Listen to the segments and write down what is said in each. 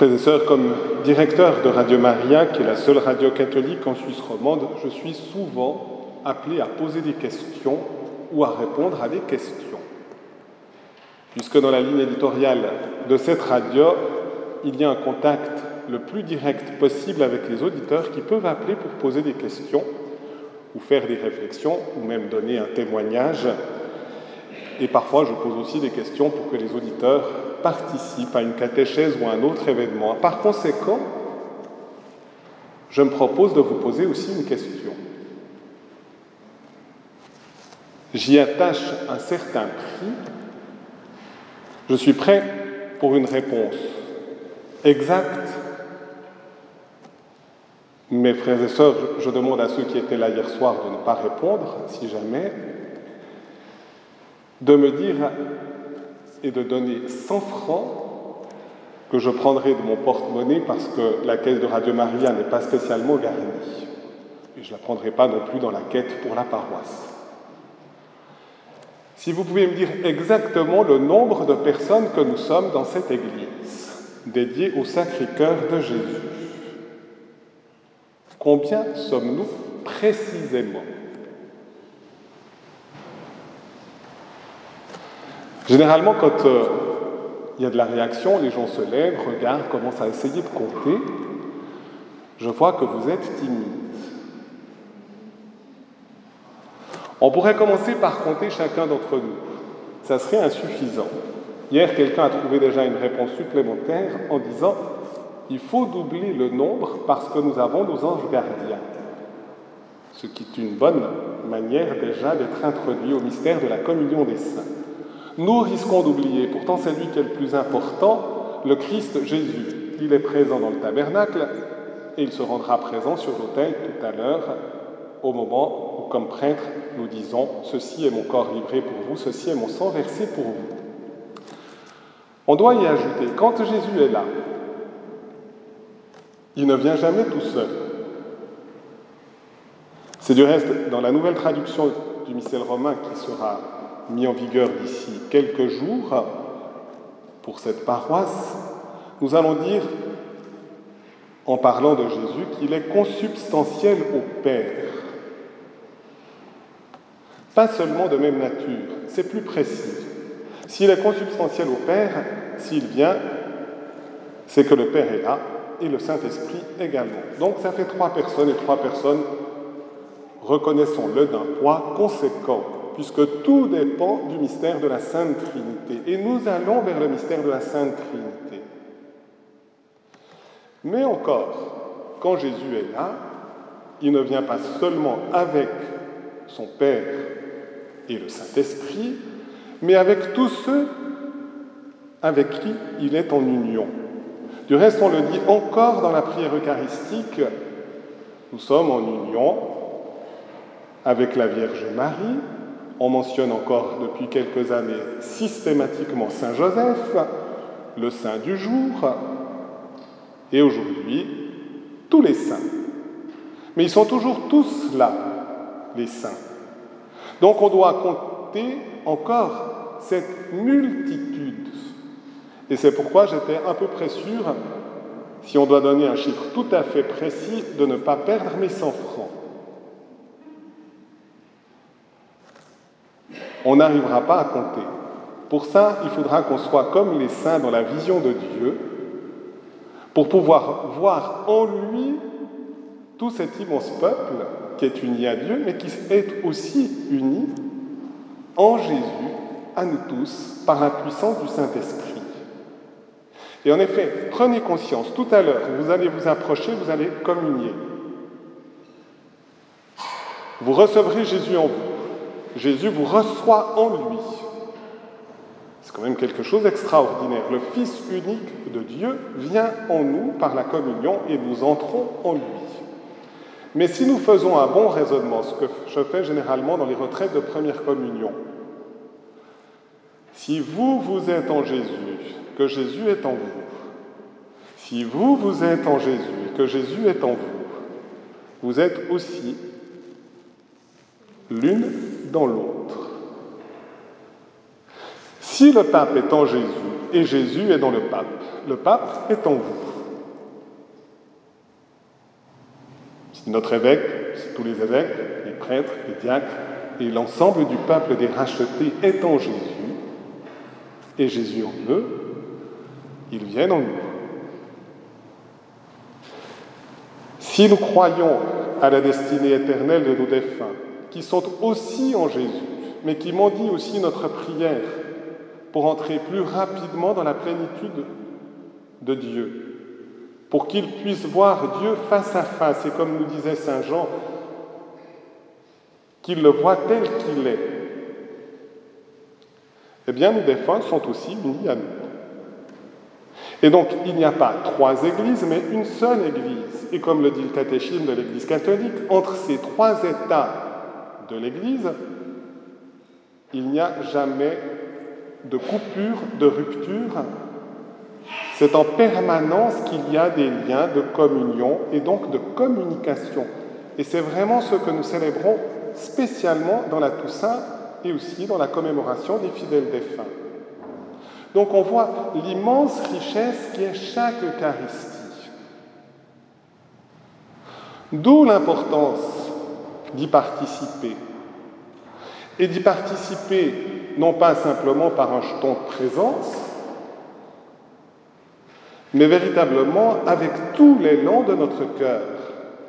Frères et sœurs, comme directeur de Radio Maria, qui est la seule radio catholique en Suisse romande, je suis souvent appelé à poser des questions ou à répondre à des questions. Puisque dans la ligne éditoriale de cette radio, il y a un contact le plus direct possible avec les auditeurs qui peuvent appeler pour poser des questions ou faire des réflexions ou même donner un témoignage. Et parfois, je pose aussi des questions pour que les auditeurs participent à une catéchèse ou à un autre événement. Par conséquent, je me propose de vous poser aussi une question. J'y attache un certain prix. Je suis prêt pour une réponse exacte. Mes frères et sœurs, je demande à ceux qui étaient là hier soir de ne pas répondre, si jamais, de me dire et de donner 100 francs que je prendrai de mon porte-monnaie parce que la caisse de Radio Maria n'est pas spécialement garnie. Et je ne la prendrai pas non plus dans la quête pour la paroisse. Si vous pouviez me dire exactement le nombre de personnes que nous sommes dans cette église dédiée au Sacré-Cœur de Jésus, combien sommes-nous précisément ? Généralement, quand il y a de la réaction, les gens se lèvent, regardent, commencent à essayer de compter. Je vois que vous êtes timide. On pourrait commencer par compter chacun d'entre nous. Ça serait insuffisant. Hier, quelqu'un a trouvé déjà une réponse supplémentaire en disant « Il faut doubler le nombre parce que nous avons nos anges gardiens ». Ce qui est une bonne manière déjà d'être introduit au mystère de la communion des saints. Nous risquons d'oublier, pourtant c'est lui qui est le plus important, le Christ Jésus. Il est présent dans le tabernacle et il se rendra présent sur l'autel tout à l'heure, au moment où, comme prêtre, nous disons « Ceci est mon corps livré pour vous, ceci est mon sang versé pour vous ». On doit y ajouter, quand Jésus est là, il ne vient jamais tout seul. C'est du reste, dans la nouvelle traduction du Missel romain qui sera mis en vigueur d'ici quelques jours pour cette paroisse, nous allons dire, en parlant de Jésus, qu'il est consubstantiel au Père. Pas seulement de même nature, c'est plus précis. S'il est consubstantiel au Père, s'il vient, c'est que le Père est là et le Saint-Esprit également. Donc ça fait 3 personnes et 3 personnes, reconnaissons-le, d'un poids conséquent. Puisque tout dépend du mystère de la Sainte Trinité. Et nous allons vers le mystère de la Sainte Trinité. Mais encore, quand Jésus est là, il ne vient pas seulement avec son Père et le Saint-Esprit, mais avec tous ceux avec qui il est en union. Du reste, on le dit encore dans la prière eucharistique, nous sommes en union avec la Vierge Marie. On mentionne encore depuis quelques années systématiquement Saint Joseph, le saint du jour, et aujourd'hui, tous les saints. Mais ils sont toujours tous là, les saints. Donc on doit compter encore cette multitude. Et c'est pourquoi j'étais à peu près sûr, si on doit donner un chiffre tout à fait précis, de ne pas perdre mes 100 francs. On n'arrivera pas à compter. Pour ça, il faudra qu'on soit comme les saints dans la vision de Dieu pour pouvoir voir en lui tout cet immense peuple qui est uni à Dieu, mais qui est aussi uni en Jésus, à nous tous, par la puissance du Saint-Esprit. Et en effet, prenez conscience, tout à l'heure, vous allez vous approcher, vous allez communier. Vous recevrez Jésus en vous. Jésus vous reçoit en lui. C'est quand même quelque chose d'extraordinaire. Le Fils unique de Dieu vient en nous par la communion et nous entrons en lui. Mais si nous faisons un bon raisonnement, ce que je fais généralement dans les retraites de première communion, si vous, vous êtes en Jésus, que Jésus est en vous, si vous, vous êtes en Jésus, que Jésus est en vous, vous êtes aussi l'une dans l'autre. Si le pape est en Jésus, et Jésus est dans le pape. Le pape est en vous. C'est notre évêque, c'est tous les évêques, les prêtres, les diacres, et l'ensemble du peuple des rachetés est en Jésus, et Jésus en eux, ils viennent en nous. Si nous croyons à la destinée éternelle de nos défunts, qui sont aussi en Jésus, mais qui mendient aussi notre prière pour entrer plus rapidement dans la plénitude de Dieu, pour qu'ils puissent voir Dieu face à face, et comme nous disait saint Jean, qu'ils le voient tel qu'il est, eh bien, nos défunts sont aussi unis à nous. Et donc, il n'y a pas 3 églises, mais une seule église. Et comme le dit le catéchisme de l'Église catholique, entre ces 3 états de l'Église, il n'y a jamais de coupure, de rupture. C'est en permanence qu'il y a des liens de communion et donc de communication. Et c'est vraiment ce que nous célébrons spécialement dans la Toussaint et aussi dans la commémoration des fidèles défunts. Donc on voit l'immense richesse qui est chaque Eucharistie. D'où l'importance d'y participer. Et d'y participer non pas simplement par un jeton de présence, mais véritablement avec tout l'élan de notre cœur.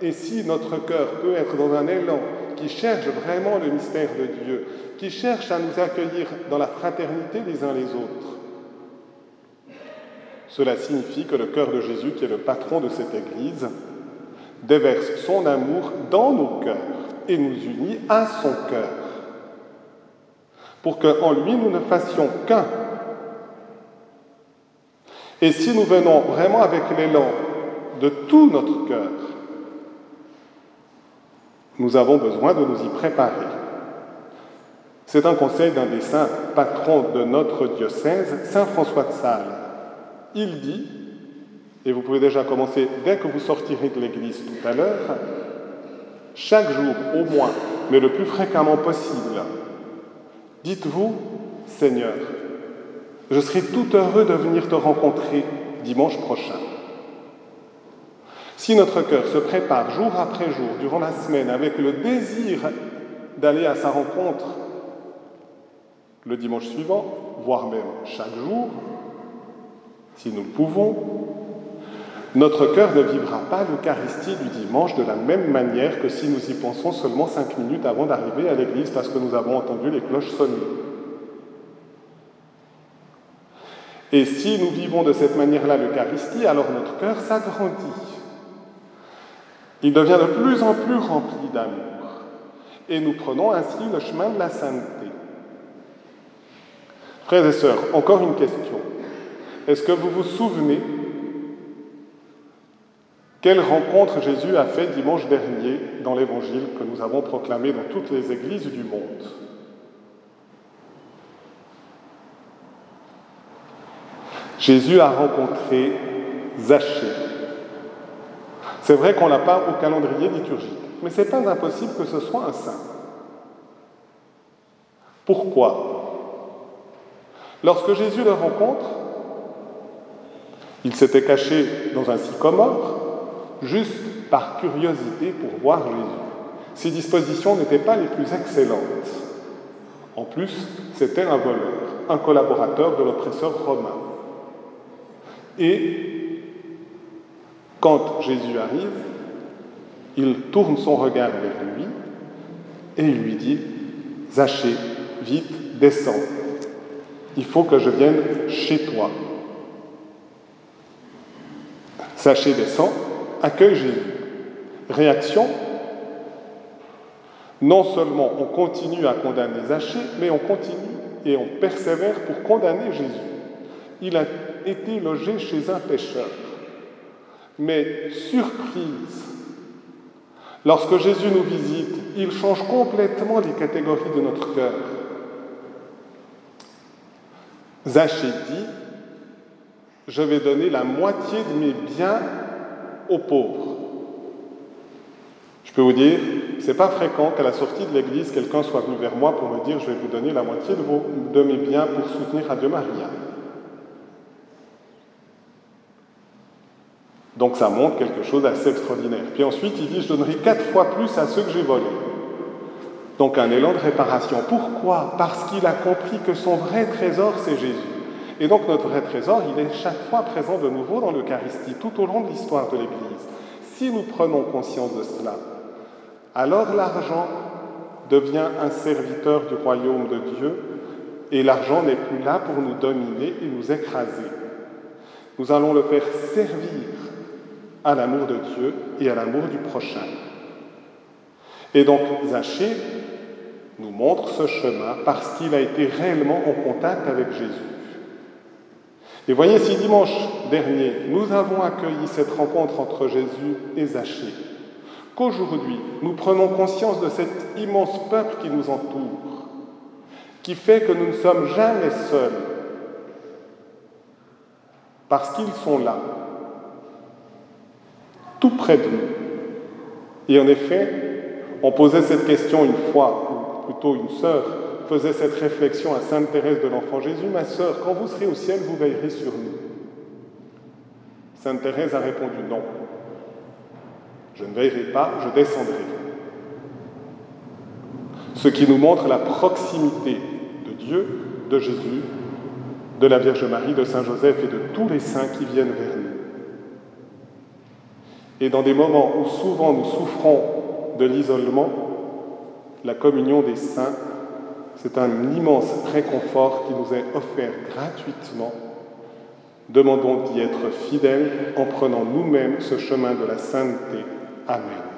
Et si notre cœur peut être dans un élan qui cherche vraiment le mystère de Dieu, qui cherche à nous accueillir dans la fraternité des uns les autres, cela signifie que le cœur de Jésus, qui est le patron de cette Église, déverse son amour dans nos cœurs et nous unit à son cœur, pour qu'en lui nous ne fassions qu'un. Et si nous venons vraiment avec l'élan de tout notre cœur, nous avons besoin de nous y préparer. C'est un conseil d'un des saints patrons de notre diocèse, Saint François de Sales. Il dit, et vous pouvez déjà commencer dès que vous sortirez de l'église tout à l'heure, chaque jour au moins, mais le plus fréquemment possible, dites-vous, Seigneur, je serai tout heureux de venir te rencontrer dimanche prochain. Si notre cœur se prépare jour après jour, durant la semaine, avec le désir d'aller à sa rencontre le dimanche suivant, voire même chaque jour, si nous le pouvons, notre cœur ne vivra pas l'Eucharistie du dimanche de la même manière que si nous y pensons seulement 5 minutes avant d'arriver à l'église parce que nous avons entendu les cloches sonner. Et si nous vivons de cette manière-là l'Eucharistie, alors notre cœur s'agrandit. Il devient de plus en plus rempli d'amour. Et nous prenons ainsi le chemin de la sainteté. Frères et sœurs, encore une question. Est-ce que vous vous souvenez quelle rencontre Jésus a fait dimanche dernier dans l'Évangile que nous avons proclamé dans toutes les églises du monde ? Jésus a rencontré Zachée. C'est vrai qu'on ne l'a pas au calendrier liturgique, mais ce n'est pas impossible que ce soit un saint. Pourquoi ? Lorsque Jésus le rencontre, il s'était caché dans un sycomore, juste par curiosité pour voir Jésus. Ses dispositions n'étaient pas les plus excellentes. En plus, c'était un voleur, un collaborateur de l'oppresseur romain. Et quand Jésus arrive, il tourne son regard vers lui et il lui dit « Zachée, vite, descends. Il faut que je vienne chez toi. » Zachée descend, accueille Jésus. Réaction ? Non seulement on continue à condamner Zachée, mais on continue et on persévère pour condamner Jésus. Il a été logé chez un pécheur. Mais surprise, lorsque Jésus nous visite, il change complètement les catégories de notre cœur. Zachée dit, je vais donner la moitié de mes biens aux pauvres. Je peux vous dire, c'est pas fréquent qu'à la sortie de l'église, quelqu'un soit venu vers moi pour me dire, je vais vous donner la moitié de mes biens pour soutenir Radio Maria. Donc ça montre quelque chose d'assez extraordinaire. Puis ensuite, il dit « Je donnerai 4 fois plus à ceux que j'ai volés ». Donc un élan de réparation. Pourquoi ? Parce qu'il a compris que son vrai trésor, c'est Jésus. Et donc notre vrai trésor, il est chaque fois présent de nouveau dans l'Eucharistie, tout au long de l'histoire de l'Église. Si nous prenons conscience de cela, alors l'argent devient un serviteur du royaume de Dieu et l'argent n'est plus là pour nous dominer et nous écraser. Nous allons le faire servir à l'amour de Dieu et à l'amour du prochain. Et donc Zachée nous montre ce chemin parce qu'il a été réellement en contact avec Jésus. Et voyez, si dimanche dernier, nous avons accueilli cette rencontre entre Jésus et Zachée, qu'aujourd'hui, nous prenons conscience de cet immense peuple qui nous entoure, qui fait que nous ne sommes jamais seuls, parce qu'ils sont là, tout près de nous. Et en effet, on posait cette question une fois, ou plutôt une sœur faisait cette réflexion à Sainte Thérèse de l'Enfant-Jésus, « Ma sœur, quand vous serez au ciel, vous veillerez sur nous. » Sainte Thérèse a répondu « Non, je ne veillerai pas, je descendrai. » Ce qui nous montre la proximité de Dieu, de Jésus, de la Vierge Marie, de Saint Joseph et de tous les saints qui viennent vers nous. Et dans des moments où souvent nous souffrons de l'isolement, la communion des saints, c'est un immense réconfort qui nous est offert gratuitement. Demandons d'y être fidèles en prenant nous-mêmes ce chemin de la sainteté. Amen.